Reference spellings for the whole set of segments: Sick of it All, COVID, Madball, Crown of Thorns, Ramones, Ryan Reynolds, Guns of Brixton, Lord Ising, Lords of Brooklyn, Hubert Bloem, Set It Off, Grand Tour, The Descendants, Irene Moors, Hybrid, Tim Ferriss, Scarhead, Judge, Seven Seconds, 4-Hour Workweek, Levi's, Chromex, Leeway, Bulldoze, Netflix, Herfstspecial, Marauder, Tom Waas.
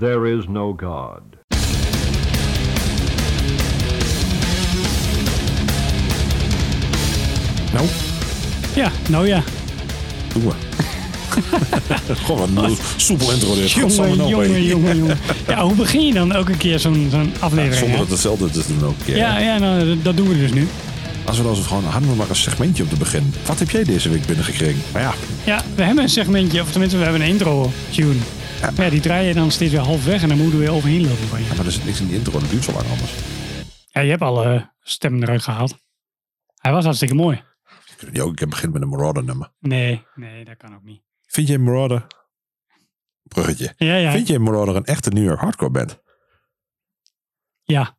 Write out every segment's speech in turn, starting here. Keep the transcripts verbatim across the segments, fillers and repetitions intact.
There is no God. Nou? Ja, nou ja. Doe maar. Goh, wat een soepel intro dit. Jongen, jongen, jongen, jongen. Ja, hoe begin je dan elke keer zo'n, zo'n aflevering? Ja, zonder dat hetzelfde is dan elke keer. Ja, ja nou, dat doen we dus nu. Als we dan gewoon, hadden we maar een segmentje op het begin. Wat heb jij deze week binnengekregen? Maar ja. ja, we hebben een segmentje, of tenminste we hebben een intro-tune. Ja. Maar ja, die draai je dan steeds weer half weg en dan moeten we weer overheen lopen van je. Ja, maar er zit niks in die intro, dat duurt zo lang anders. Ja, je hebt alle uh, stemmen eruit gehaald. Hij was hartstikke mooi. Je ook, ik heb begin met een Marauder nummer. Nee, nee, dat kan ook niet. Vind je Marauder... Bruggetje. Ja, ja. Vind je Marauder een echte New York hardcore band? Ja.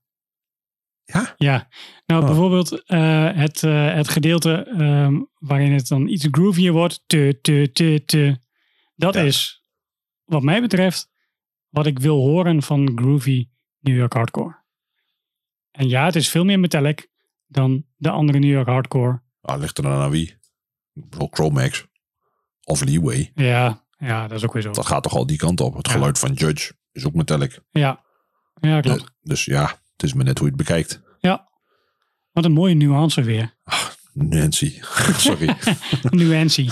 Ja? Ja. Nou, oh. bijvoorbeeld uh, het, uh, het gedeelte um, waarin het dan iets groovier wordt. Te, te, te, te. Dat ja. is, wat mij betreft, wat ik wil horen van groovy New York hardcore. En ja, het is veel meer metallic dan de andere New York hardcore. Nou, ligt er dan aan wie? Chromex. Of Leeway. Ja, ja, dat is ook weer zo. Dat gaat toch al die kant op. Het ja. geluid van Judge is ook metallic. Ja, ja klopt. Dus, dus ja, het is maar net hoe je het bekijkt. Ja. Wat een mooie nuance weer. Ah, Nancy. Sorry. Nuancy.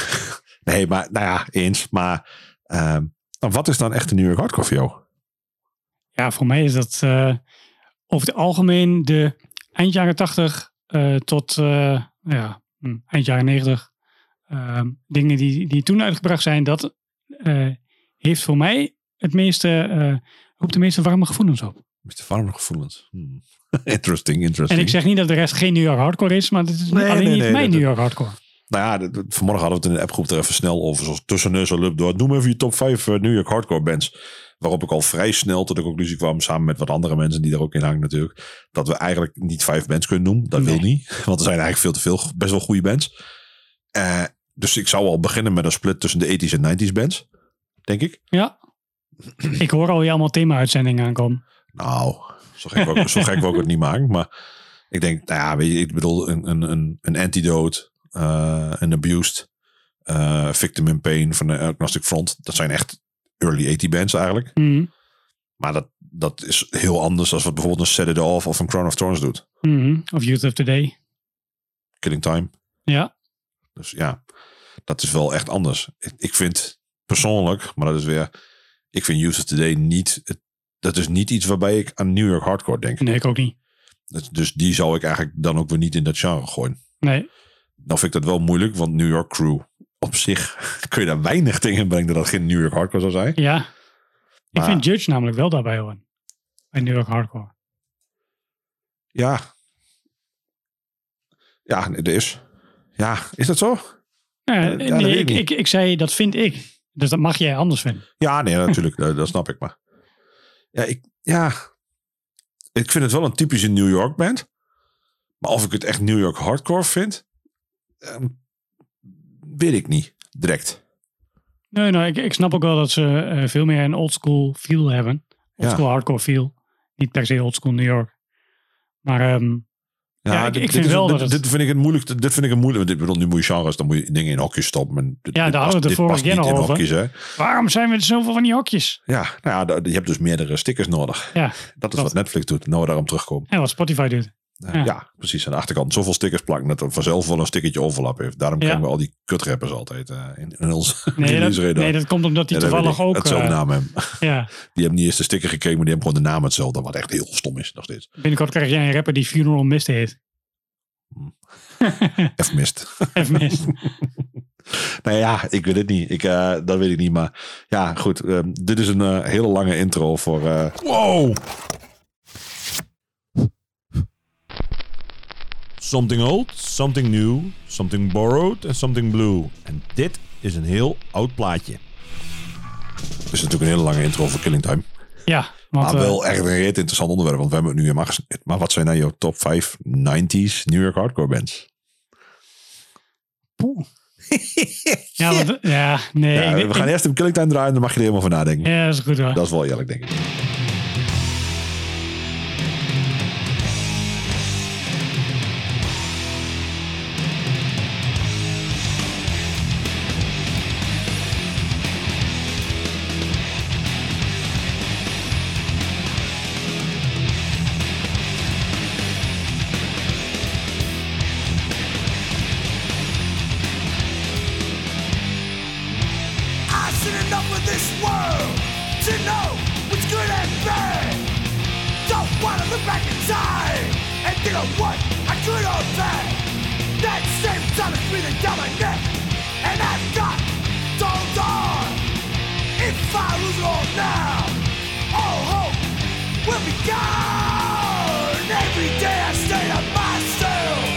Nee, maar nou ja, eens. Maar uh, wat is dan echt een New York hardcore voor jou? Ja, voor mij is dat uh, over het algemeen de eind jaren tachtig uh, tot... Uh, Ja, eind jaren negentig. Uh, dingen die, die toen uitgebracht zijn, dat uh, heeft voor mij het meeste, uh, roept de meeste warme gevoelens op. De meeste warme gevoelens. Hmm. Interesting, interesting. En ik zeg niet dat de rest geen New York hardcore is, maar het is nee, alleen nee, niet nee, mijn nee, New York hardcore. Nou ja, vanmorgen hadden we het in de appgroep er even snel over, zoals tussen neus en lip door. Noem even je top vijf New York hardcore bands. Waarop ik al vrij snel tot de conclusie kwam, samen met wat andere mensen die daar ook in hangen natuurlijk, dat we eigenlijk niet vijf bands kunnen noemen. Dat nee. wil niet, want er zijn eigenlijk veel te veel best wel goede bands. Uh, dus ik zou al beginnen met een split tussen de tachtiger en negentiger bands, denk ik. Ja, ik hoor al je allemaal thema-uitzendingen aankomen. Nou, zo gek we ook, zo gek we ook het niet maken. Maar ik denk, nou ja, weet je, ik bedoel, een, een, een, een antidote, uh, een abused, uh, victim in pain van de Agnostic Front. Dat zijn echt early tachtiger bands eigenlijk. Mm. Maar dat, dat is heel anders als wat bijvoorbeeld een Set It Off of een Crown of Thorns doet. Mm. Of Youth of Today. Killing Time. Ja. Dus ja, dat is wel echt anders. Ik, ik vind persoonlijk, maar dat is weer... Ik vind Youth of Today niet... Het, dat is niet iets waarbij ik aan New York hardcore denk. Nee, ik ook niet. Dat, dus die zou ik eigenlijk dan ook weer niet in dat genre gooien. Nee. Nou vind ik dat wel moeilijk, want New York crew... Op zich kun je daar weinig tegen brengen dat geen New York hardcore zou zijn. Ja, maar ik vind Judge namelijk wel daarbij horen. Bij New York hardcore. Ja. Ja, het is. Ja, is dat zo? Ja, ja, nee, dat nee, ik, ik, ik zei, dat vind ik. Dus dat mag jij anders vinden. Ja, nee, natuurlijk. dat, dat snap ik maar. Ja ik, ja, ik vind het wel een typische New York band. Maar of ik het echt New York hardcore vind... Um, weet ik niet, direct. Nee, nou, ik, ik snap ook wel dat ze uh, veel meer een oldschool feel hebben. Oldschool ja. hardcore feel. Niet per se oldschool New York. Maar um, ja, ja, ik, dit, ik vind dit wel is, dat dit, het... dit vind ik het moeilijk. Dit vind ik het moeilijk. Dit bedoel, nu moet je genres, dan moet je dingen in hokjes stoppen. En dit, ja, dit daar hadden we het vorige keer al over. Hokjes, hè. Waarom zijn we zoveel van die hokjes? Ja, nou ja, je hebt dus meerdere stickers nodig. Ja, dat is wat, wat Netflix doet. Nou, daarom terugkomen. En wat Spotify doet. Ja. ja, precies. Aan de achterkant zoveel stickers plakken dat er vanzelf wel een stickertje overlap heeft. Daarom krijgen ja. we al die kutrappers altijd uh, in, in ons nee, dat, nee, dat komt omdat die ja, toevallig ook... Hetzelfde uh, naam hebben. Ja. Die hebben niet eens de sticker gekregen, maar die hebben gewoon de naam hetzelfde. Wat echt heel stom is nog steeds. Binnenkort krijg jij een rapper die Funeral Mist heet. F mist. F mist. Nou ja, ik weet het niet. Ik, uh, dat weet ik niet, maar ja, goed. Uh, dit is een uh, hele lange intro voor... Uh... Wow! Something old, something new, something borrowed en something blue. En dit is een heel oud plaatje. Het is natuurlijk een hele lange intro voor Killing Time. Ja. Want, maar wel uh, echt een reet interessant onderwerp, want we hebben het nu in gesneden. Maar wat zijn nou jouw top vijf negentiger New York hardcore bands? Poeh. ja, want, ja, nee. Ja, ik, we ik, gaan ik, eerst een Killing Time draaien, dan mag je er helemaal van nadenken. Ja, dat is goed hoor. Dat is wel eerlijk, denk ik. look back in time and think of what I could have had. That same time is breathing down my neck, and I've got so long. If I lose it all now, all hope will be gone. Every day I stay to myself.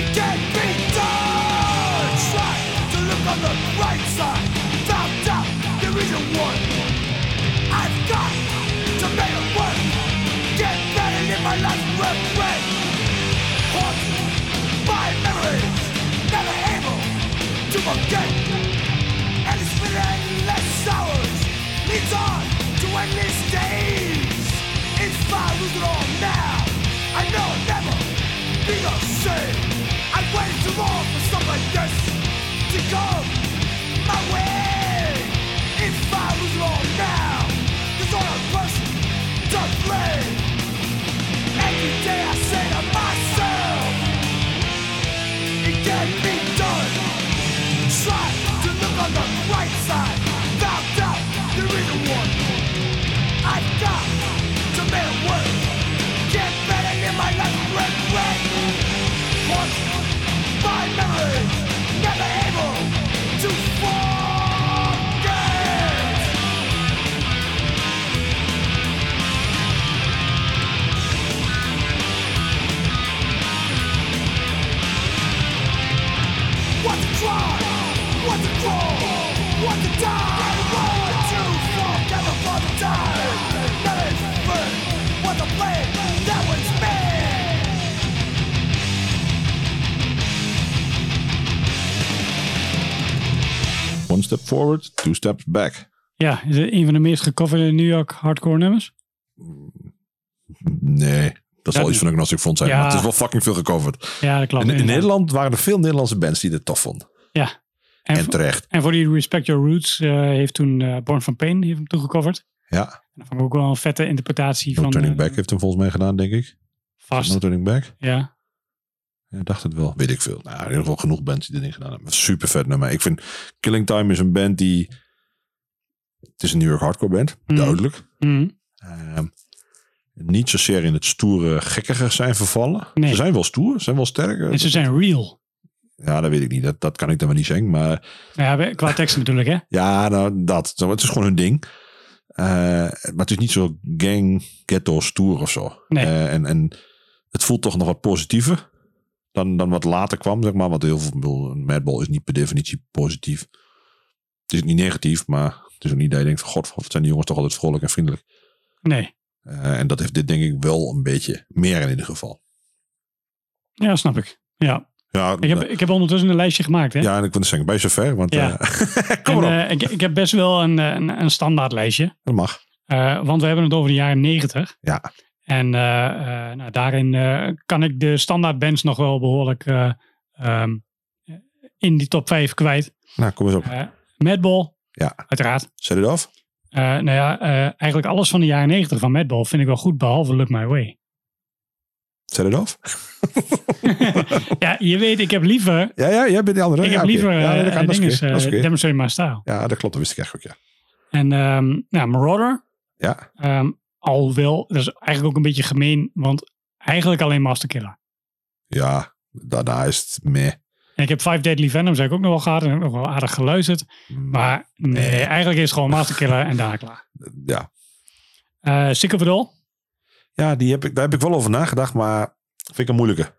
It can't be done. Try to look on the right side. Found out there isn't one. I've got to make it work. Get better in my life, regret. Haunt my memories, never able to forget. And it's been endless hours, leads on to endless days. If I lose it all now, I know I'll never be the same. I've waited too long for something like this to come my way. If I lose it all now, there's only a person to blame. Every day I say to myself, it can be done. Try to look on the right side. Found out there isn't one. I've got to make it work. Get better in my life, regret. Once my memories, never able to forget. What to try, what to crawl, what to die, what to fall, never fall to die. That is first, what the plan, that was made. One step forward, two steps back. Ja, is het een van de meest gecoverde New York hardcore nummers? Nee, dat zal iets van Agnostic Front zijn, ja. Maar het is wel fucking veel gecoverd. Ja, dat klopt. In, in Nederland waren er veel Nederlandse bands die dit tof vonden. Ja. En, en terecht. En voor die Respect Your Roots uh, heeft toen uh, Born From Pain heeft hem toegecoverd. Ja. En dat vond ik ook wel een vette interpretatie. No van... Turning uh, Back heeft hem volgens mij gedaan, denk ik. Vast. No Turning Back. Ja. Ik dacht het wel. Weet ik veel. Nou, in ieder geval genoeg bands die dit niet gedaan hebben. Super vet nummer. Ik vind Killing Time is een band die... Het is een New York hardcore band. Mm. Duidelijk. Mm. Uh, niet zozeer in het stoere gekkige zijn vervallen. Nee. Ze zijn wel stoer. Ze zijn wel sterk. En ze zijn real. Ja, dat weet ik niet. Dat, dat kan ik dan maar niet zeggen. Maar... Ja, qua teksten natuurlijk, hè? Ja, nou, dat. Het is gewoon hun ding. Uh, maar het is niet zo gang, ghetto, stoer of zo. Nee. Uh, en, en het voelt toch nog wat positiever. Dan, dan wat later kwam, zeg maar. Want heel veel... Madball is niet per definitie positief. Het is niet negatief, maar het is ook niet dat je denkt... God, wat zijn die jongens toch altijd vrolijk en vriendelijk. Nee. Uh, en dat heeft dit denk ik wel een beetje meer in ieder geval. Ja, snap ik. Ja. ja ik, heb, uh, ik heb ondertussen een lijstje gemaakt, hè? Ja, en ik wil zeggen, bij zover. Want, ja. uh, kom en, uh, ik, ik heb best wel een, een, een standaard lijstje. Dat mag. Uh, want we hebben het over de jaren negentig. Ja. En uh, uh, nou, daarin uh, kan ik de standaard bands nog wel behoorlijk uh, um, in die top vijf kwijt. Nou, kom eens op. Uh, Madball, ja. Uiteraard. Set It Off. Uh, nou ja, uh, eigenlijk alles van de jaren negentig van Madball vind ik wel goed, behalve Look My Way. Set It Off? Ja, je weet, ik heb liever... Ja, ja, jij bent die andere. Ik heb ja, liever okay. ja, ja, dat uh, ding is, uh, Demonstrate My Style. Ja, dat klopt, dat wist ik echt ook, ja. En um, nou, Marauder. Ja. Um, Alhoewel, dat is eigenlijk ook een beetje gemeen, want eigenlijk alleen Masterkiller. Ja, daarna is het meh. En ik heb Five Deadly Venoms heb ik ook nog wel gehad en heb nog wel aardig geluisterd. Maar nee, nee eigenlijk is het gewoon Masterkiller en daar klaar. Ja. Uh, Sick of it All. Ja, die heb ik, daar heb ik wel over nagedacht, maar vind ik een moeilijke.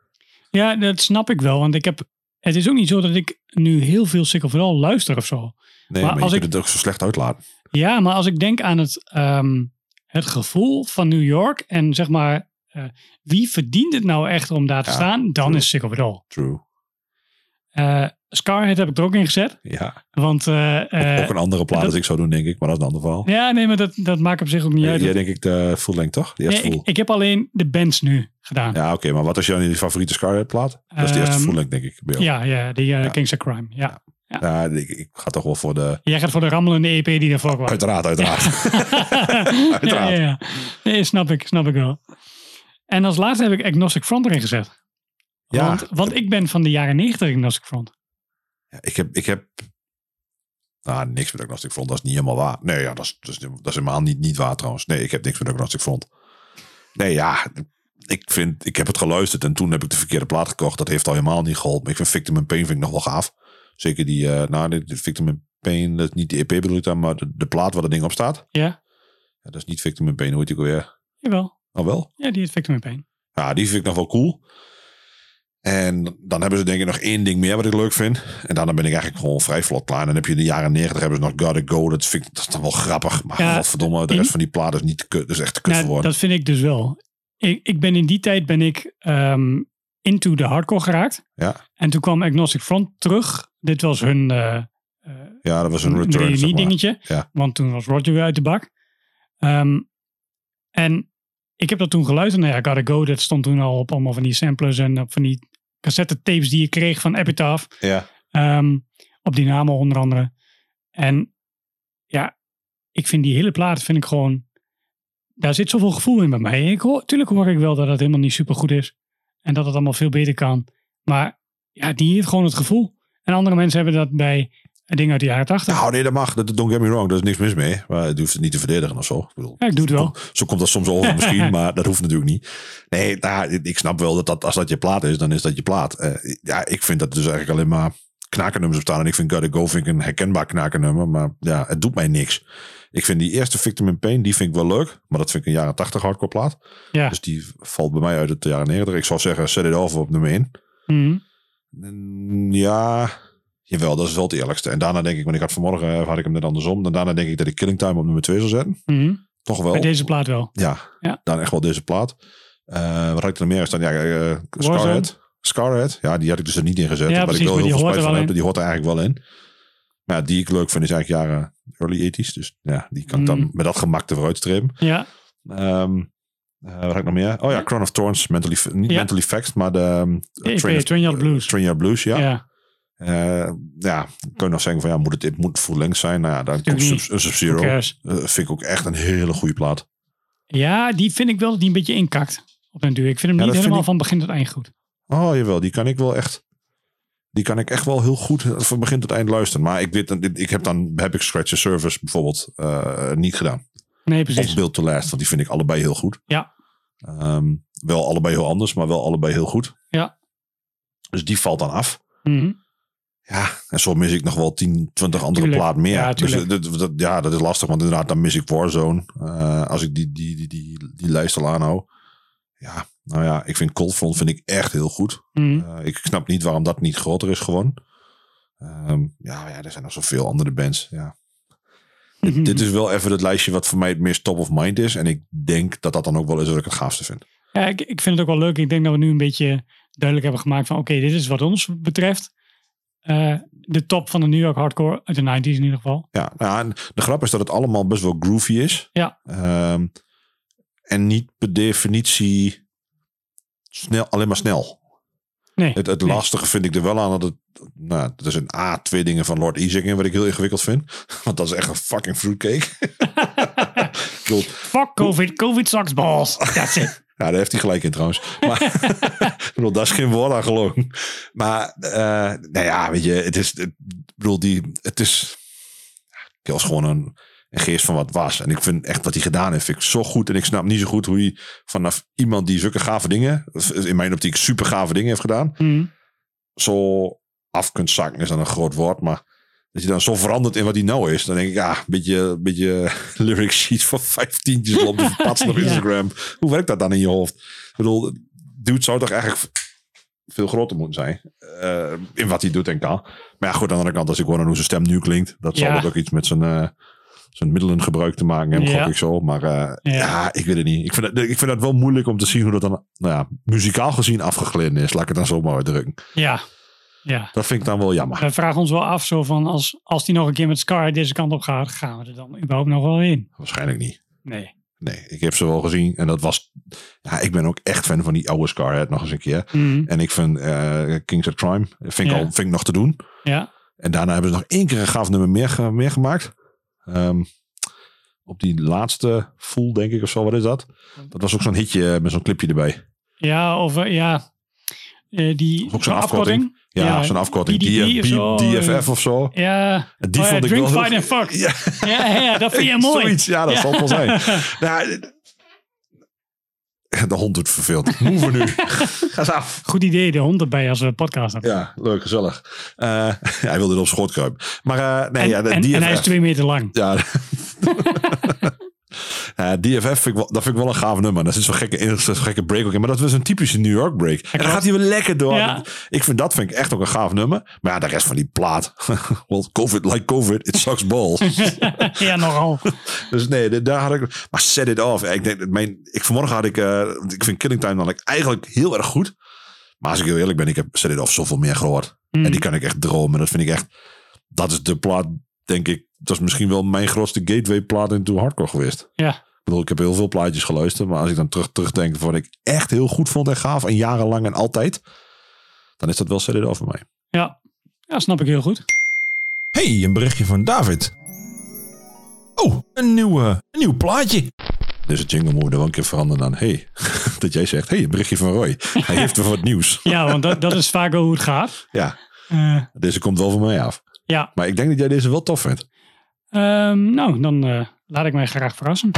Ja, dat snap ik wel, want ik heb... Het is ook niet zo dat ik nu heel veel Sick of it All luister of zo. Nee, maar, maar als je ik, kunt het ook zo slecht uitlaten. Ja, maar als ik denk aan het... Um, Het gevoel van New York en zeg maar, uh, wie verdient het nou echt om daar te ja, staan? Dan true. Is Sick of it All. True. Uh, Scarhead heb ik er ook in gezet. Ja. Want, uh, uh, ook een andere plaat dat ik zou doen, denk ik. Maar dat is een ander verhaal. Ja, nee, maar dat, dat maakt op zich ook niet nee, uit. Jij denk ik de full length, toch? De eerste nee, full. Ik, ik heb alleen de bands nu gedaan. Ja, oké. Okay, maar wat is jouw favoriete Scarhead plaat? Dat is de eerste um, full length, denk ik. Ja, ja, die uh, ja. Kings of Crime. Ja. ja. Ja, ja ik, ik ga toch wel voor de... Jij gaat voor de rammelende E P die daarvoor kwam. Uiteraard, uiteraard. uiteraard. Ja, ja, ja. Nee, snap ik, snap ik wel. En als laatste heb ik Agnostic Front erin gezet. Ja. Want, want ik ben van de jaren negentig Agnostic Front. Ja, ik heb... Ik heb nou, niks met Agnostic Front. Dat is niet helemaal waar. Nee, ja, dat is, dat is, dat is helemaal niet, niet waar trouwens. Nee, ik heb niks met Agnostic Front. Nee, ja... Ik vind, ik heb het geluisterd en toen heb ik de verkeerde plaat gekocht. Dat heeft al helemaal niet geholpen. Ik vind Victim in Pain vind ik nog wel gaaf. Zeker die, uh, nou, die Victim in Pain, dat is niet de E P bedoel ik dan, maar de, de plaat waar dat ding op staat. Ja. Ja, dat is niet Victim in Pain, hoort ik alweer. Jawel. Oh wel? Ja, die is Victim in Pain. Ja, die vind ik nog wel cool. En dan hebben ze denk ik nog één ding meer wat ik leuk vind. En daarna ben ik eigenlijk gewoon vrij vlot klaar. En dan heb je in de jaren negentig hebben ze nog Gotta Go. Dat vind ik, dat is dan wel grappig. Maar ja, godverdomme, de rest in... van die plaat is, niet te, is echt te kut nou, geworden. Dat vind ik dus wel. Ik, ik ben in die tijd ben ik um, into de hardcore geraakt. Ja. En toen kwam Agnostic Front terug. Dit was hun... Uh, ja, dat was hun return, een zeg maar. Dingetje. Ja. Want toen was Roger weer uit de bak. Um, en ik heb dat toen geluisterd. Nou ja, Gotta Go, dat stond toen al op allemaal van die samplers en op van die cassettetapes die je kreeg van Epitaph. Ja. Um, op Dynamo onder andere. En ja, ik vind die hele plaat vind ik gewoon... Daar zit zoveel gevoel in bij mij. Ik hoor, tuurlijk hoor ik wel dat het helemaal niet super goed is. En dat het allemaal veel beter kan. Maar ja, die heeft gewoon het gevoel. En andere mensen hebben dat bij dingen uit de jaren tachtig. Nou nee, dat mag. Don't get me wrong. Daar is niks mis mee. Maar je hoeft het niet te verdedigen of zo. Ik bedoel, ja, ik doe het wel. Zo, zo komt dat soms over misschien. Maar dat hoeft natuurlijk niet. Nee, nou, ik snap wel dat, dat als dat je plaat is, dan is dat je plaat. Uh, ja, ik vind dat dus eigenlijk alleen maar knakennummers op staan. En ik vind Gotta Go vind ik een herkenbaar knakennummer. Maar ja, het doet mij niks. Ik vind die eerste Victim in Pain, die vind ik wel leuk. Maar dat vind ik een jaren tachtig hardcore plaat. Ja. Dus die valt bij mij uit het jaren negentig. Ik zou zeggen, Set It Off op nummer één. Mm. Ja, jawel, dat is wel het eerlijkste. En daarna denk ik, want ik had vanmorgen, had ik hem net andersom. En daarna denk ik dat ik Killing Time op nummer twee zou zetten. Mm. Toch wel. Bij deze plaat wel. Ja, ja. Dan echt wel deze plaat. Uh, wat had ik er meer? Is dan, ja, uh, Scarhead. Scarhead, ja, die had ik dus er niet in gezet. Ja, maar precies, ik wel heel die veel spijt van heb. Die hoort er eigenlijk wel in. Maar ja, die ik leuk vind is eigenlijk jaren early tachtiger. Dus ja, die kan ik dan mm. met dat gemak er vooruit strepen. Ja. Um, uh, wat heb ik nog meer? Oh ja, Crown of Thorns. Mentally, niet ja. Mentally Faxed, maar de... Um, uh, Train Yard yeah, Blues. Train Yard Blues, ja. Ja. Uh, ja, kun je nog zeggen van ja, moet het, het moet full length zijn? Nou ja, dan komt Sub-Zero. Uh, vind ik ook echt een hele goede plaat. Ja, die vind ik wel dat die een beetje inkakt. Op den duur. Ik vind hem ja, niet helemaal ik... van begin tot eind goed. Oh, jawel. Die kan ik wel echt... Die kan ik echt wel heel goed van begin tot eind luisteren. Maar ik, weet, ik heb dan heb ik Scratch the Surface bijvoorbeeld uh, niet gedaan. Nee, precies. Of Build to Last, want die vind ik allebei heel goed. Ja. Um, wel allebei heel anders, maar wel allebei heel goed. Ja. Dus die valt dan af. Mm-hmm. Ja, en zo mis ik nog wel tien, twintig andere plaat meer. Ja, dus, dat, dat, ja, dat is lastig, want inderdaad, dan mis ik Warzone. Uh, als ik die, die, die, die, die lijst al aanhoud. Ja, nou ja, ik vind Coldfront vind ik echt heel goed. Mm. Uh, ik snap niet waarom dat niet groter is gewoon. Um, ja, ja, er zijn nog zoveel andere bands. Ja. Mm-hmm. Dit, dit is wel even het lijstje wat voor mij het meest top of mind is. En ik denk dat dat dan ook wel is wat ik het gaafste vind. Ja, ik, ik vind het ook wel leuk. Ik denk dat we nu een beetje duidelijk hebben gemaakt van... oké, okay, dit is wat ons betreft... Uh, de top van de New York hardcore uit de negentiger jaren in ieder geval. Ja, nou, de grap is dat het allemaal best wel groovy is. Ja. Um, en niet per definitie... Snel, alleen maar snel. Nee, het het nee. lastige vind ik er wel aan dat het... Nou, dat is een A, twee dingen van Lord Ising in... wat ik heel ingewikkeld vind. Want dat is echt een fucking fruitcake. Fuck COVID, COVID sucks balls. That's it. Nou, daar heeft hij gelijk in trouwens. Maar, ik bedoel, daar is geen woord aan gelogen. Maar, uh, nou ja, weet je... Het is, ik bedoel, die... Het is... Ik was gewoon een... Een geest van wat was. En ik vind echt wat hij gedaan heeft, vind ik zo goed. En ik snap niet zo goed hoe hij vanaf iemand die zulke gave dingen, in mijn optiek super gave dingen heeft gedaan, mm. zo af kunt zakken, is dan een groot woord. Maar dat je dan zo verandert in wat hij nou is, dan denk ik, ja, een beetje, beetje lyric sheets van vijftientjes op de patsen op Instagram. Ja. Hoe werkt dat dan in je hoofd? Ik bedoel, dude zou toch eigenlijk... veel groter moet zijn. Uh, in wat hij doet en kan. Maar ja, goed, aan de andere kant, als ik hoor aan hoe zijn stem nu klinkt, dat ja. zal dat ook iets met zijn... Uh, zijn middelen gebruik te maken, en gok ja. ik zo. Maar uh, ja. ja, ik weet het niet. Ik vind dat, ik vind dat wel moeilijk om te zien hoe dat dan, nou ja, muzikaal gezien afgegleden is. Laat ik het dan zomaar uitdrukken. Ja. ja. Dat vind ik dan wel jammer. We vragen ons wel af, zo van, als, als die nog een keer met Scar deze kant op gaat, gaan we er dan überhaupt nog wel in? Waarschijnlijk niet. Nee. Nee, ik heb ze wel gezien. En dat was... Ja, ik ben ook echt fan van die oude Scarhead nog eens een keer. Mm. En ik vind uh, Kings of Crime, vind ik, ja. al, vind ik nog te doen. Ja. En daarna hebben ze nog één keer een gaaf nummer meer, meer gemaakt. Um, op die laatste Fool, denk ik, of zo, wat is dat? Dat was ook zo'n hitje met zo'n clipje erbij. Ja, of uh, ja, uh, die... Ook zo'n afkorting. afkorting. Ja, ja, zo'n afkorting. D F F of zo. Ja, die oh, vond ja, ik drink, wel fight and fuck. Ja. Ja, ja, dat vind je mooi. Zoiets, ja, dat ja. zal wel zijn. Nou, De hond doet verveeld. Move nu. Ga eens af. Goed idee, de hond erbij als we podcasten. Ja, leuk, gezellig. Uh, hij wilde er op schot kruipen. Maar uh, nee, en, ja, de en, D F F. En hij is twee meter lang. Ja. Uh, D F F, vind ik wel, dat vind ik wel een gaaf nummer. Dat is zo'n gekke, zo'n gekke break ook in. Maar dat was een typische New York break. En dan gaat hij wel lekker door. Ja. Ik vind, dat vind ik echt ook een gaaf nummer. Maar ja, de rest van die plaat. Well, COVID, like COVID, it sucks balls. Ja, nogal. Dus nee, daar had ik... Maar Set It Off. Ik denk, mijn, ik, vanmorgen had ik... Uh, ik vind Killing Time dan eigenlijk heel erg goed. Maar als ik heel eerlijk ben, ik heb Set It Off zoveel meer gehoord. Mm. En die kan ik echt dromen. Dat vind ik echt... Dat is de plaat, denk ik... Dat is misschien wel mijn grootste gateway plaat into hardcore geweest. Ja. Ik bedoel, ik heb heel veel plaatjes geluisterd. Maar als ik dan terug, terugdenk wat ik echt heel goed vond en gaaf. En jarenlang en altijd. Dan is dat wel Set It Off voor mij. Ja. Ja, snap ik heel goed. Hey, een berichtje van David. Oh, een nieuw, uh, een nieuw plaatje. Dus het jingle moet er wel een keer veranderen aan. Hey, dat jij zegt. Hey, een berichtje van Roy. Hij heeft weer wat nieuws. Ja, want dat, dat is vaak wel hoe het gaat. Ja. Uh, deze komt wel van mij af. Ja. Maar ik denk dat jij deze wel tof vindt. Um, nou, dan uh, laat ik mij graag verrassen.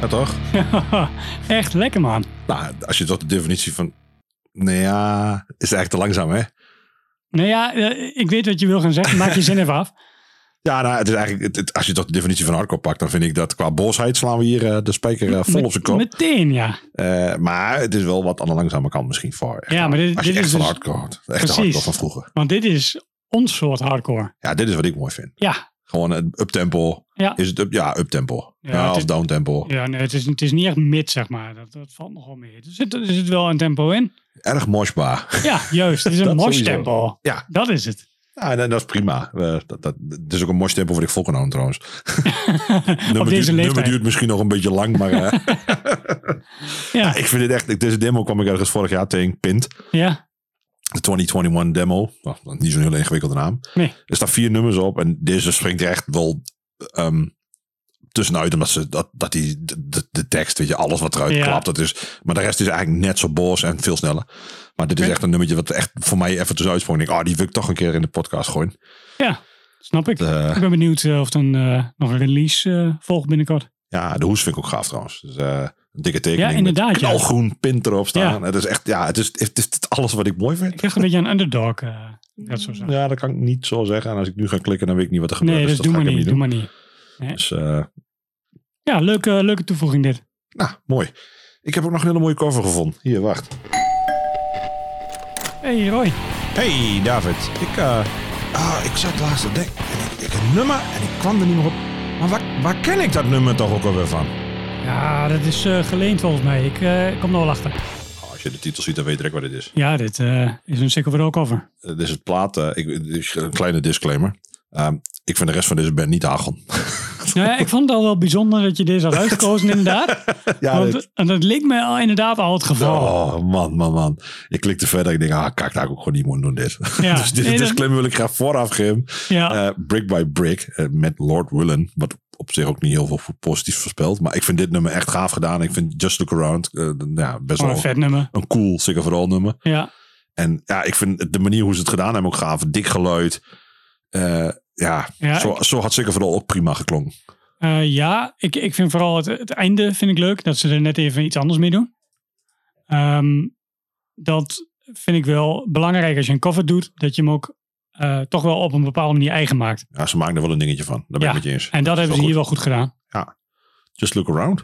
Ja, toch? Echt lekker, man. Nou, als je toch de definitie van... Nou ja, is het eigenlijk te langzaam, hè? Nou ja, ik weet wat je wil gaan zeggen. Maak je zin even af. Ja, nou, het is eigenlijk... Het, het, als je toch de definitie van hardcore pakt... dan vind ik dat qua boosheid slaan we hier uh, de spijker uh, vol Met, op zijn kop. Meteen, ja. Uh, maar het is wel wat aan de langzame kant misschien voor. Ja, maar dit, als je dit echt is van dus, hardcore houdt. Echt de hardcore van vroeger. Want dit is ons soort hardcore. Ja, dit is wat ik mooi vind. Ja. Gewoon een uptempo. Ja. Is het up, ja, uptempo. Ja, ja, of downtempo. Ja, nee, het is, het is niet echt mid, zeg maar. Dat, dat valt nogal mee. Er zit, er zit wel een tempo in. Erg moshbaar. Ja, juist. Het is een moshtempo. Ja. Dat is het. Ja, dat is prima. Uh, dat, dat, het is ook een moshtempo wat ik volk genomen trouwens. nummer, Op deze duurt, nummer duurt misschien nog een beetje lang, maar... Uh, ja. Ja, ik vind dit echt... Deze demo kwam ik ergens vorig jaar tegen Pint. Ja. De twintig eenentwintig demo. Nou, niet zo'n heel ingewikkelde naam. Nee. Er staan vier nummers op. En deze springt er echt wel um, tussenuit. Omdat ze dat, dat die, de, de tekst, weet je, alles wat eruit ja. klapt. Dat is, maar de rest is eigenlijk net zo boos en veel sneller. Maar dit is echt een nummertje wat echt voor mij even tussenuit sprong. Ik denk, oh, die wil ik toch een keer in de podcast gooien. Ja, snap ik. Uh, ik ben benieuwd of dan uh, nog een release uh, volgt binnenkort. Ja, de hoes vind ik ook gaaf trouwens. Dus, uh, een dikke tekening. Ja, inderdaad. Knalgroen, ja. Pint erop staan. Ja. Het is echt, ja, het is, het is alles wat ik mooi vind. Ik krijg een beetje een underdog. Uh, dat zo ja, dat kan ik niet zo zeggen. En als ik nu ga klikken, dan weet ik niet wat er gebeurt. Nee, dus dat doe maar niet. Doe maar niet. Nee. Dus, uh, ja, leuke, leuke toevoeging dit. Nou, mooi. Ik heb ook nog een hele mooie cover gevonden. Hier, wacht. Hey Roy. Hey David. Ik, uh, ah, ik zat laatst te denken. Ik, ik een nummer en ik kwam er niet meer op. Maar waar, waar ken ik dat nummer toch ook alweer van? Ja, dat is uh, geleend volgens mij. Ik uh, kom er wel achter. Oh, als je de titel ziet, dan weet je direct wat het is. Ja, dit uh, is een Sick of it All cover. Uh, dit is het plaat. Uh, ik, een kleine disclaimer. Um, ik vind de rest van deze band niet hagel. Ja, ik vond het al wel bijzonder dat je deze had uitgekozen, inderdaad. Ja, want, dit... En dat leek mij al, inderdaad al het geval. Oh, man, man, man. Ik klikte verder. Ik denk, ah, kijk, daar ook gewoon niet moeten doen dit. Ja. Dus dit nee, disclaimer dan... wil ik graag vooraf geven. Ja. Uh, brick by brick uh, met Lord Willen. Wat op zich ook niet heel veel positief voorspelt. Maar ik vind dit nummer echt gaaf gedaan. Ik vind Just Look Around uh, ja, best oh, wel een, vet nummer. Een cool Sick of it All nummer. Ja. En ja, ik vind de manier hoe ze het gedaan hebben ook gaaf. Dik geluid. Uh, ja, ja, zo, ik, zo had Sick of it All ook prima geklonken. Uh, ja, ik, ik vind vooral het, het einde vind ik leuk. Dat ze er net even iets anders mee doen. Um, dat vind ik wel belangrijk als je een cover doet. Dat je hem ook uh, toch wel op een bepaalde manier eigen maakt. Ja, ze maken er wel een dingetje van. Daar ben ja, ik met je eens. En dat, dat hebben ze hier wel goed gedaan. Ja, Just Look Around.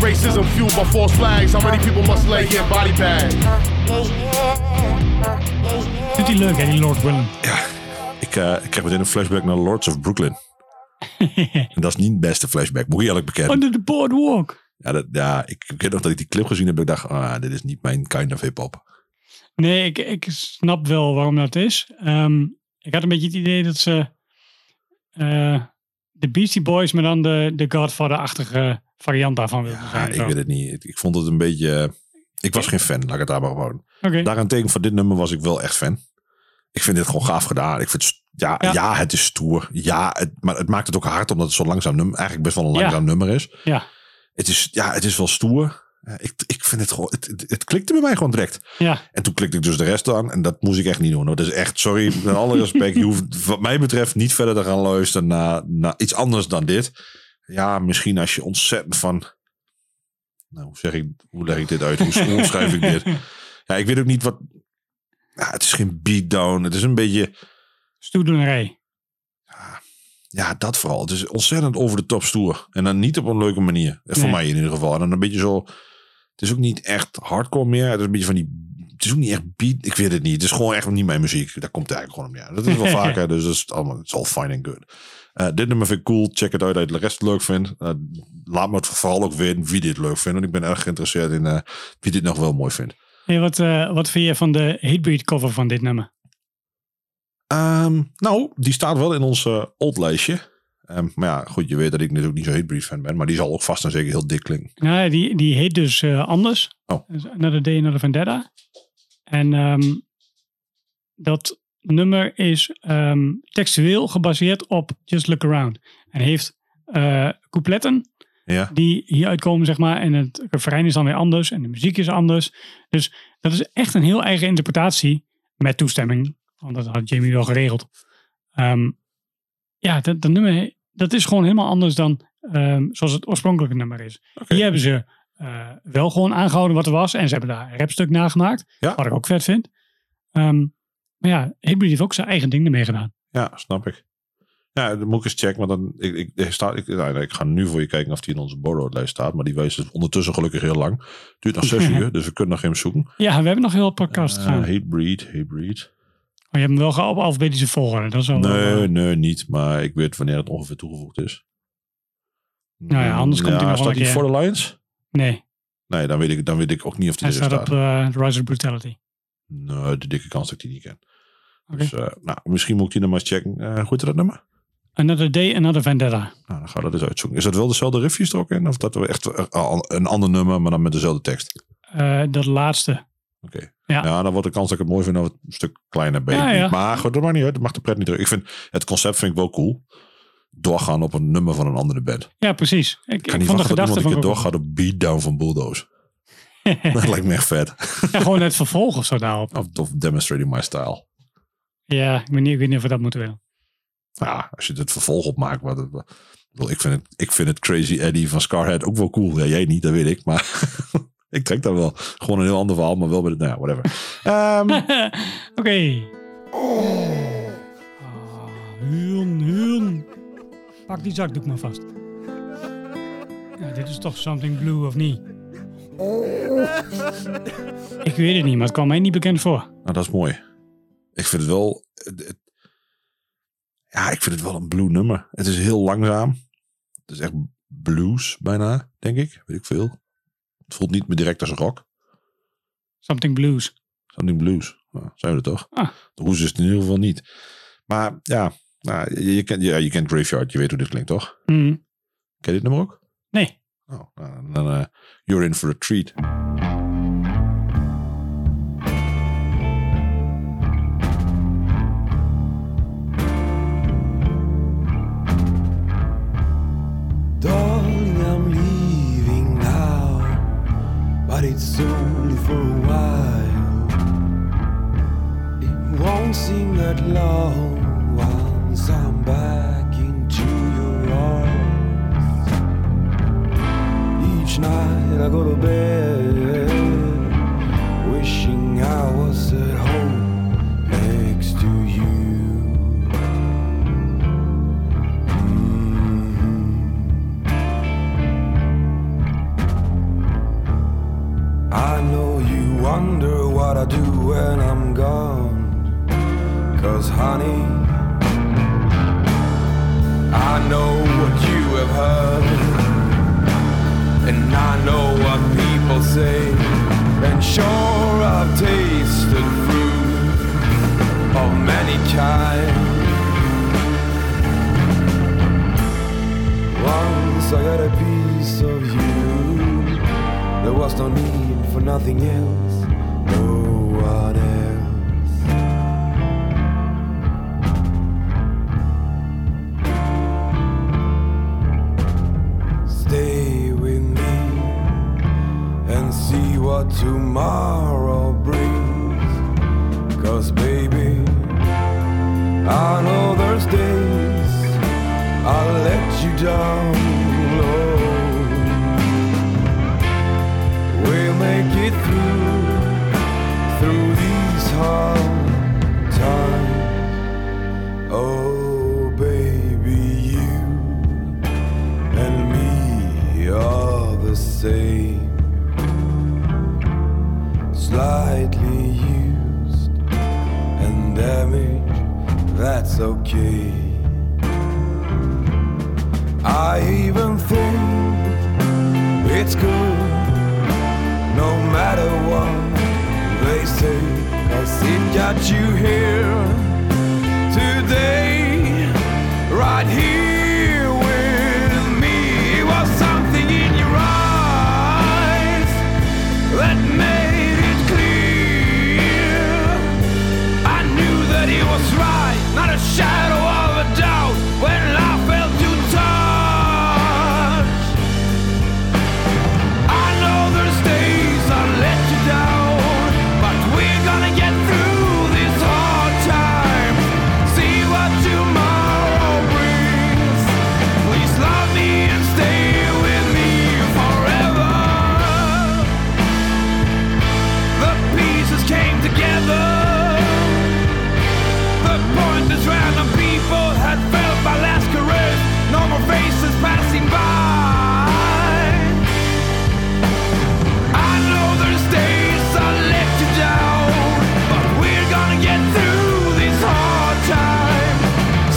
Racism fueled by false flags. How many people must lay in body bag? Vindt hij leuk, hè, die Lord Willen? Ja, ik, uh, ik heb meteen een flashback naar Lords of Brooklyn. En dat is niet het beste flashback, moet ik eerlijk bekennen. Under the boardwalk. Ja, dat, ja ik, ik weet nog dat ik die clip gezien heb. Ik dacht, ah, dit is niet mijn kind of hip-hop. Nee, ik, ik snap wel waarom dat is. Um, ik had een beetje het idee dat ze... Uh, de Beastie Boys, maar dan de, de Godfather-achtige... variant daarvan wil ja, ik weet het niet. Ik, ik vond het een beetje... Ik was geen fan, laat ik het daar maar houden. Okay. Daarentegen van dit nummer was ik wel echt fan. Ik vind dit gewoon gaaf gedaan. Ik vind, ja, ja. ja, het is stoer. Ja, het, maar het maakt het ook hard omdat het zo'n langzaam nummer... Eigenlijk best wel een langzaam ja. nummer is. Ja. Het is. Ja, het is wel stoer. Uh, ik, ik vind het gewoon... Het, het, het klikte bij mij gewoon direct. Ja. En toen klikte ik dus de rest aan. En dat moest ik echt niet doen. Hoor. Dat is echt... Sorry, met alle respect. Je hoeft wat mij betreft niet verder te gaan luisteren naar, naar iets anders dan dit. Ja, misschien als je ontzettend van... Nou, hoe, zeg ik, hoe leg ik dit uit? Hoe, hoe schrijf ik dit? Ja, ik weet ook niet wat... Ja, het is geen beatdown. Het is een beetje... Stoerdoenerij. Ja, ja, dat vooral. Het is ontzettend over de top stoer. En dan niet op een leuke manier. Voor nee. mij in ieder geval. En dan een beetje zo... Het is ook niet echt hardcore meer. Het is een beetje van die... Het is ook niet echt beat... Ik weet het niet. Het is gewoon echt niet mijn muziek. Daar komt het eigenlijk gewoon om. Ja. Dat is wel vaker. Dus dat is allemaal... It's all fine and good. Uh, dit nummer vind ik cool. Check het uit dat je de rest leuk vindt. Uh, laat me het vooral ook weten wie dit leuk vindt. Want ik ben erg geïnteresseerd in uh, wie dit nog wel mooi vindt. Hey, wat, uh, wat vind je van de Hybrid cover van dit nummer? Um, nou, die staat wel in ons uh, old lijstje. Um, maar ja, goed, je weet dat ik natuurlijk niet zo Hybrid fan ben. Maar die zal ook vast en zeker heel dik klinken. Ja, die, die heet dus uh, anders. Oh. Another Day, Another Vendetta. En um, dat nummer is um, textueel gebaseerd op Just Look Around. En heeft uh, coupletten ja. die hieruit komen, zeg maar. En het refrein is dan weer anders. En de muziek is anders. Dus dat is echt een heel eigen interpretatie. Met toestemming. Want dat had Jamie wel geregeld. Um, ja, dat, dat nummer dat is gewoon helemaal anders dan um, zoals het oorspronkelijke nummer is. Okay. Hier hebben ze uh, wel gewoon aangehouden wat er was. En ze hebben daar een rapstuk nagemaakt. Ja. Wat ik ook vet vind. Um, maar ja, Hybrid heeft ook zijn eigen ding ermee gedaan. Ja, snap ik. Ja, dan moet ik eens checken. Want dan, ik, ik, ik, sta, ik, nou, ik ga nu voor je kijken of die in onze borrowlijst staat. Maar die wijst dus ondertussen gelukkig heel lang. Duurt nog zes uur, dus we kunnen nog even zoeken. Ja, we hebben nog heel wat podcast uh, gaan. Hybrid, Hybrid. Maar je hebt hem wel op alfabetische volgorde. Dat is wel nee, wel, uh... nee, niet. Maar ik weet wanneer het ongeveer toegevoegd is. Nou ja, anders komt ja, hij nog wel een keer. Staat hij voor de Lions? Nee. Nee, dan weet ik, dan weet ik ook niet of die hij er staat. Hij staat op uh, Rise of Brutality. Nee, de dikke kans dat ik die niet ken. Okay. Dus uh, nou, misschien moet ik die nog maar eens checken. Uh, goed, dat nummer? Another Day, Another Vendetta. Nou, dan gaan we dat eens uitzoeken. Is dat wel dezelfde riffjes er ook in? Of dat we echt een ander nummer, maar dan met dezelfde tekst? Uh, dat laatste. Oké. Okay. Ja. ja, dan wordt de kans dat ik het mooi vind dat het een stuk kleiner ben. Ja, ja. Maar goed, dat maakt niet uit. Dat mag de pret niet terug. Ik vind het concept vind ik wel cool. Doorgaan op een nummer van een andere band. Ja, precies. Ik, ik kan niet wachten dat iemand een keer doorgaat op Beatdown van Bulldoze. Dat lijkt me echt vet. Ja, gewoon het vervolg of zo daarop. Of, of Demonstrating My Style. Ja, ik weet niet, ik weet niet of we dat moeten willen. Ja, als je het vervolg opmaakt. Wat, wat, ik, vind het, ik vind het Crazy Eddie van Scarhead ook wel cool. Ja, jij niet, dat weet ik. Maar... Ik trek daar wel. Gewoon een heel ander verhaal, maar wel met het... Nou ja, whatever. Um... Oké. Okay. Oh. Ah, hun, hun. Pak die zakdoek maar vast. Ja, dit is toch Something Blue, of niet? Oh. Ik weet het niet, maar het kwam mij niet bekend voor. Nou, dat is mooi. Ik vind het wel... Ja, ik vind het wel een blue nummer. Het is heel langzaam. Het is echt blues bijna, denk ik. Weet ik veel. Het voelt niet meer direct als rock. Something Blues. Something Blues. Nou, zijn we er toch? Ah. De hoes is het in ieder geval niet. Maar ja, nou, je, je, kent, ja, je kent Graveyard. Je weet hoe dit klinkt, toch? Mm. Ken je dit nummer ook? Nee. Oh, nou, dan uh, you're in for a treat. But it's only for a while. It won't seem that long once I'm back into your arms. Each night I go to bed, wishing I was at home next to you. I know you wonder what I do when I'm gone. Cause honey, I know what you have heard, and I know what people say, and sure I've tasted fruit of many kinds. Once I got a piece of you, there was no need for nothing else, no one else. Stay with me badly used and damaged, that's okay. I even think it's good, no matter what they say, 'cause it got you here today, right here. That made it clear. I knew that he was right, not a shadow of a doubt, when I felt you touch. I know there's days I let you down, but we're gonna get through this hard time. See what tomorrow brings. Please love me and stay with me forever. Came together. The point is random people had felt my last career. No more faces passing by. I know there's days I let you down, but we're gonna get through this hard time.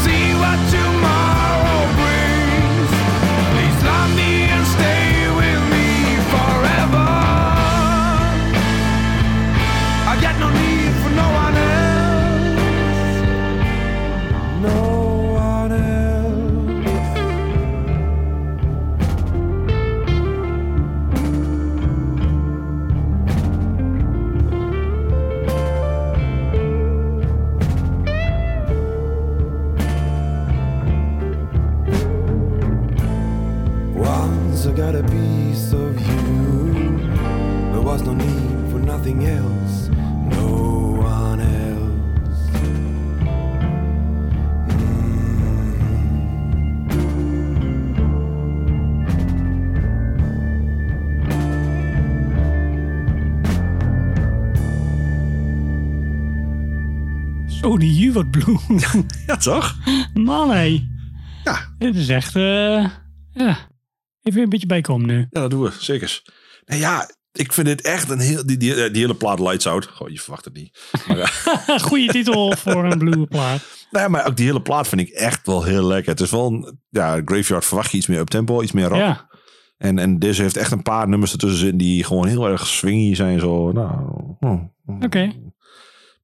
See what tomorrow brings. Please love me and stay with me forever. I got no need for no one else, no one else. Once I got a piece of you, there was no need for nothing else. Oh, die Hubert Bloem. Ja, toch? Man, hé. Ja. Dit is echt... Uh, ja. Even een beetje bijkomen nu. Ja, dat doen we. Zeker. Nou ja, ik vind dit echt een heel... Die, die, die hele plaat Lights Out. Goh, je verwacht het niet. Maar, uh. Goeie titel voor een Bloem plaat. Nou ja, maar ook die hele plaat vind ik echt wel heel lekker. Het is wel... Een, ja, Graveyard verwacht je iets meer op tempo, iets meer rock. Ja. En, en deze heeft echt een paar nummers ertussenin die gewoon heel erg swingy zijn. Zo, nou... Oh. Oké. Okay.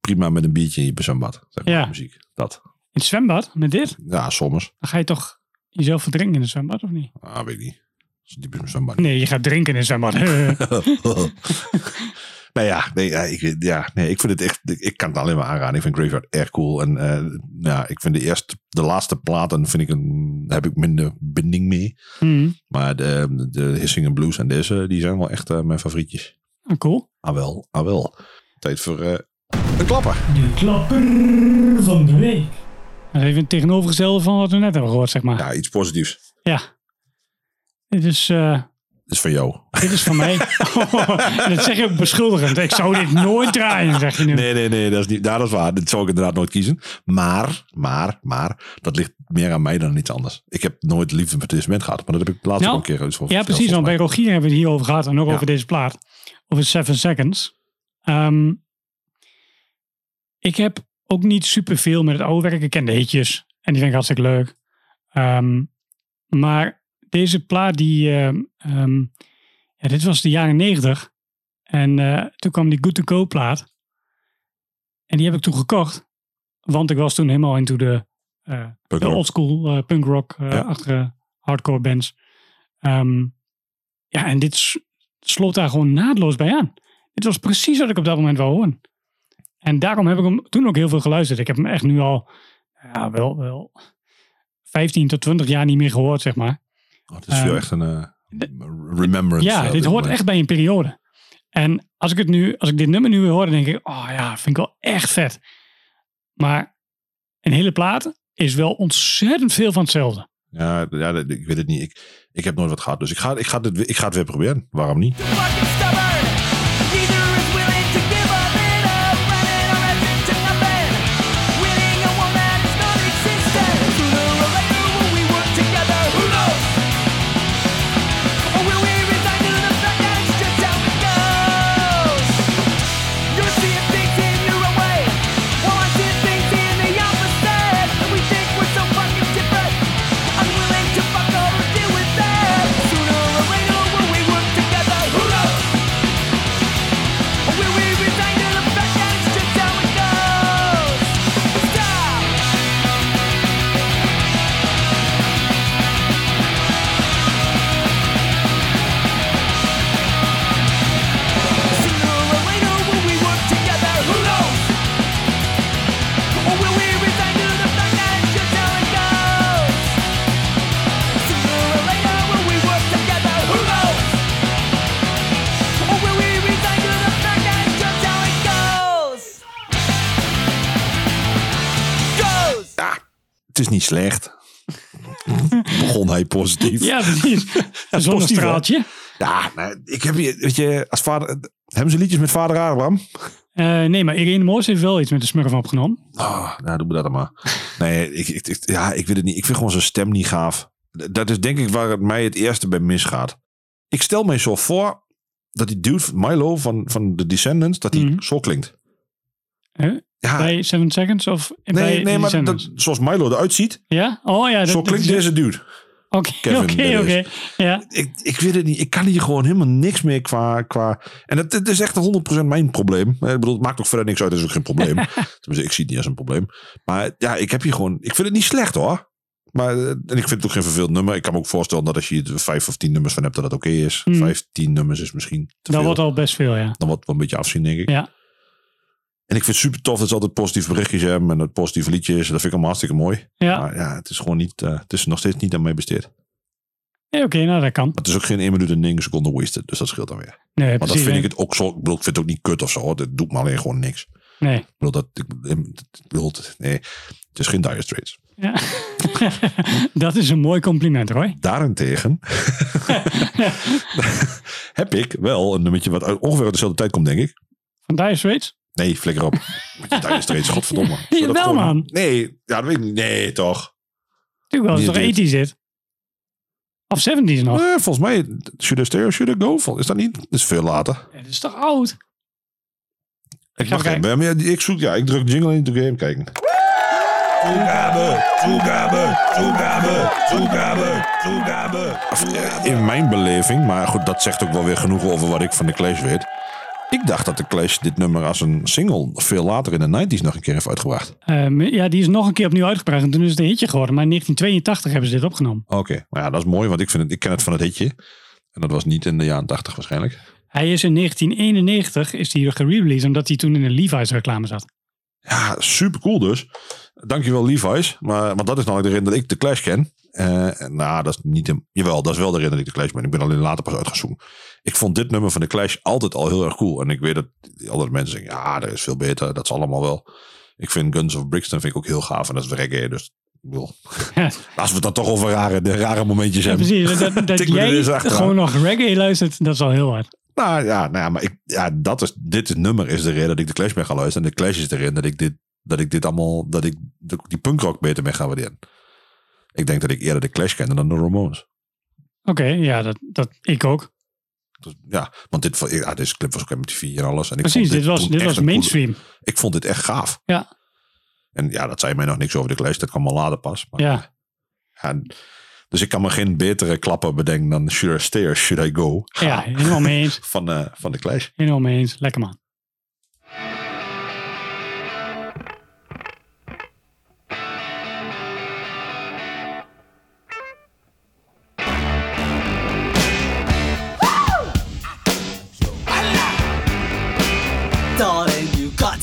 Prima met een biertje in je zwembad. Zeg maar, ja. Muziek. Dat. In het zwembad? Met dit? Ja, soms. Dan ga je toch jezelf verdrinken in het zwembad, of niet? Ah, weet ik niet. Diep in het zwembad. Nee, je gaat drinken in het zwembad. nou ja, nee, ja, ik, ja nee, ik vind het echt... Ik kan het alleen maar aanraden. Ik vind Graveyard echt cool. En uh, ja, ik vind de eerste... De laatste platen vind ik een, heb ik minder binding mee. Mm. Maar de, de Hissing and Blues en deze, die zijn wel echt uh, mijn favorietjes. Ah, cool. Ah wel, ah wel. Tijd voor... Uh, De klapper. De klapper van de week. Even het tegenovergestelde van wat we net hebben gehoord, zeg maar. Ja, iets positiefs. Ja. Dit is... Uh... Dit is van jou. Dit is van mij. Oh, dat zeg je ook beschuldigend. Ik zou dit nooit draaien, zeg je nu. Nee, nee, nee. Dat is niet, nou, dat is waar. Dit zou ik inderdaad nooit kiezen. Maar, maar, maar. Dat ligt meer aan mij dan iets anders. Ik heb nooit liefde voor dit moment gehad. Maar dat heb ik laatst nou, ook een keer eens over. Ja, precies. Want bij Rogier hebben we het hierover gehad. En ook ja. over deze plaat. Over Seven Seconds. Um, Ik heb ook niet superveel met het oude werk. Ik ken de hitjes en die vind ik hartstikke leuk. Um, maar deze plaat, die, uh, um, ja, dit was de jaren negentig. En uh, toen kwam die Good To Go plaat. En die heb ik toen gekocht. Want ik was toen helemaal into de, uh, de oldschool uh, punk rock uh, ja. achter hardcore bands. Um, ja, en dit s- sloot daar gewoon naadloos bij aan. Dit was precies wat ik op dat moment wou horen. En daarom heb ik hem toen ook heel veel geluisterd. Ik heb hem echt nu al ja, wel, wel vijftien tot twintig jaar niet meer gehoord, zeg maar. Oh, het is um, veel echt een uh, remembrance. Ja, uh, dit hoort echt bij een periode. En als ik, het nu, als ik dit nummer nu weer hoor, dan denk ik... Oh ja, vind ik wel echt vet. Maar een hele plaat is wel ontzettend veel van hetzelfde. Ja, ja ik weet het niet. Ik, ik heb nooit wat gehad. Dus ik ga, ik, ga dit, ik ga het weer proberen. Waarom niet? You see? is niet slecht. Begon hij positief. Ja, precies. Een zonnestraaltje. Ja, nou, ik heb hier, weet je, als vader, hebben ze liedjes met vader Abraham? Uh, nee, maar Irene Moors heeft wel iets met de Smurf opgenomen. Oh, nou, doen we dat dan maar. Nee, ik, ik, ik, ja, ik weet het niet. Ik vind gewoon zijn stem niet gaaf. Dat is denk ik waar het mij het eerste bij misgaat. Ik stel mij zo voor dat die dude Milo van, van The Descendants, dat hij mm-hmm. zo klinkt. Huh? Ja. Bij Seven Seconds? Of nee, bij nee maar dat, zoals Milo eruit ziet, ja? Oh, ja, dat, zo klinkt dat, deze dude. Oké, oké, oké. Ik weet het niet. Ik kan hier gewoon helemaal niks meer qua... qua... En het, het is echt honderd procent mijn probleem. Ik bedoel, het maakt toch verder niks uit. Dat is ook geen probleem. Tenminste, ik zie het niet als een probleem. Maar ja, ik heb hier gewoon... Ik vind het niet slecht hoor. Maar, en ik vind het ook geen verveeld nummer. Ik kan me ook voorstellen dat als je er vijf of tien nummers van hebt, dat dat oké okay is. Mm. Vijf, tien nummers is misschien te veel. Dat wordt al best veel, ja. Dan wordt het wel een beetje afzien, denk ik. Ja. En ik vind het super tof dat ze altijd positieve berichtjes hebben en dat positieve liedjes. Dat vind ik allemaal hartstikke mooi. Ja. Maar ja, het is gewoon niet, uh, het is nog steeds niet aan mij besteed. Nee, oké, okay, nou dat kan. Maar het is ook geen één minuut en negen seconden wasted, dus dat scheelt dan weer. Nee, maar precies, dat vind nee. ik het ook zo. Ik bedoel, ik vind het ook niet kut of zo. Dat doet me alleen gewoon niks. Nee. Ik bedoel, dat, ik, ik bedoel, nee, het is geen Dire Straits. Ja. Dat is een mooi compliment, Roy. Daarentegen heb ik wel een nummertje wat ongeveer uit dezelfde tijd komt, denk ik. Van Dire Straits? Nee, flikker op. Met je Dire Straits, godverdomme. Ja, wel gewoon... man. Nee, ja, dat weet ik niet. Nee, toch. Tuurlijk wel, het is toch eighties dit? Of seventies nog? Nee, volgens mij, Should I Stay or Should I Go? Is dat niet? Dat is veel later. Het is toch oud? Ik mag geen, ja, ik zoek, ja, ik druk jingle in de game, kijken. Toegabe, toegabe, toegabe, toegabe, toegabe. In mijn beleving, maar goed, dat zegt ook wel weer genoeg over wat ik van de Clash weet. Ik dacht dat de Clash dit nummer als een single veel later in de nineties nog een keer heeft uitgebracht. Um, ja, die is nog een keer opnieuw uitgebracht en toen is het een hitje geworden. Maar in negentien tweeëntachtig hebben ze dit opgenomen. Oké, okay. Nou ja, dat is mooi, want ik, vind het, ik ken het van het hitje. En dat was niet in de jaren tachtig waarschijnlijk. Hij is in negentien eenennegentig is hij gereleased omdat hij toen in een Levi's reclame zat. Ja, super cool dus. Dankjewel Levi's. Maar, maar dat is nou de reden dat ik de Clash ken. Uh, nou, dat is niet een, jawel, dat is wel de reden dat ik de Clash ben. Ik ben alleen later pas uitgezoomd. Ik vond dit nummer van de Clash altijd al heel erg cool. En ik weet dat andere mensen zeggen, ja, dat is veel beter. Dat is allemaal wel. Ik vind Guns of Brixton vind ik ook heel gaaf. En dat is reggae, dus... Well, ja. Als we het dan toch over rare, de rare momentjes hebben. Ja, precies, dat, dat jij gewoon nog reggae luistert, dat is al heel hard. Nou ja, nou ja maar ik, ja, dat is, dit nummer is de reden dat ik de Clash ben gaan luisteren. En de Clash is de reden dat ik dit, dat ik dit allemaal, dat ik die punkrock beter mee ga waarderen. Ik denk dat ik eerder de Clash kende dan de Ramones. Oké, okay, ja, dat, dat ik ook. Dus, ja, want dit, ja, deze clip was ook M T V en alles. En ik precies, vond dit, dit was, dit was mainstream. Cool, ik vond dit echt gaaf. Ja. En ja, dat zei mij nog niks over de Clash. Dat kwam al later pas. Maar ja. Ja, dus ik kan me geen betere klapper bedenken dan Should I Stay or Should I Go? Ha. Ja, helemaal mee eens. Van, uh, van de Clash. Helemaal mee eens. Lekker man. Darling, you got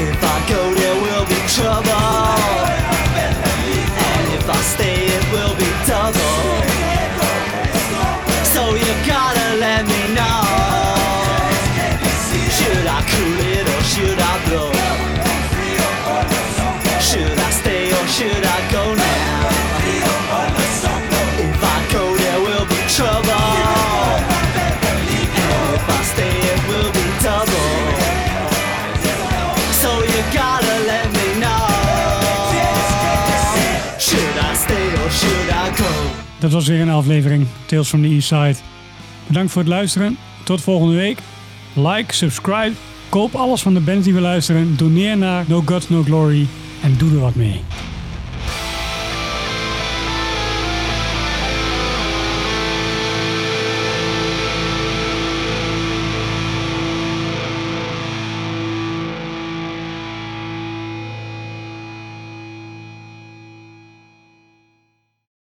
If I go there will be trouble, and if I stay it will be double. So you gotta let me know. Should I cool it or should I blow? Should I stay or should I go now? Trouble, and if I stay it will be double. So you gotta let me know. Should I stay or should I go? Dat was weer een aflevering Tales from the East Side. Bedankt voor het luisteren. Tot volgende week. Like, subscribe, koop alles van de bands die we luisteren. Doneer naar No Guts No Glory en doe er wat mee.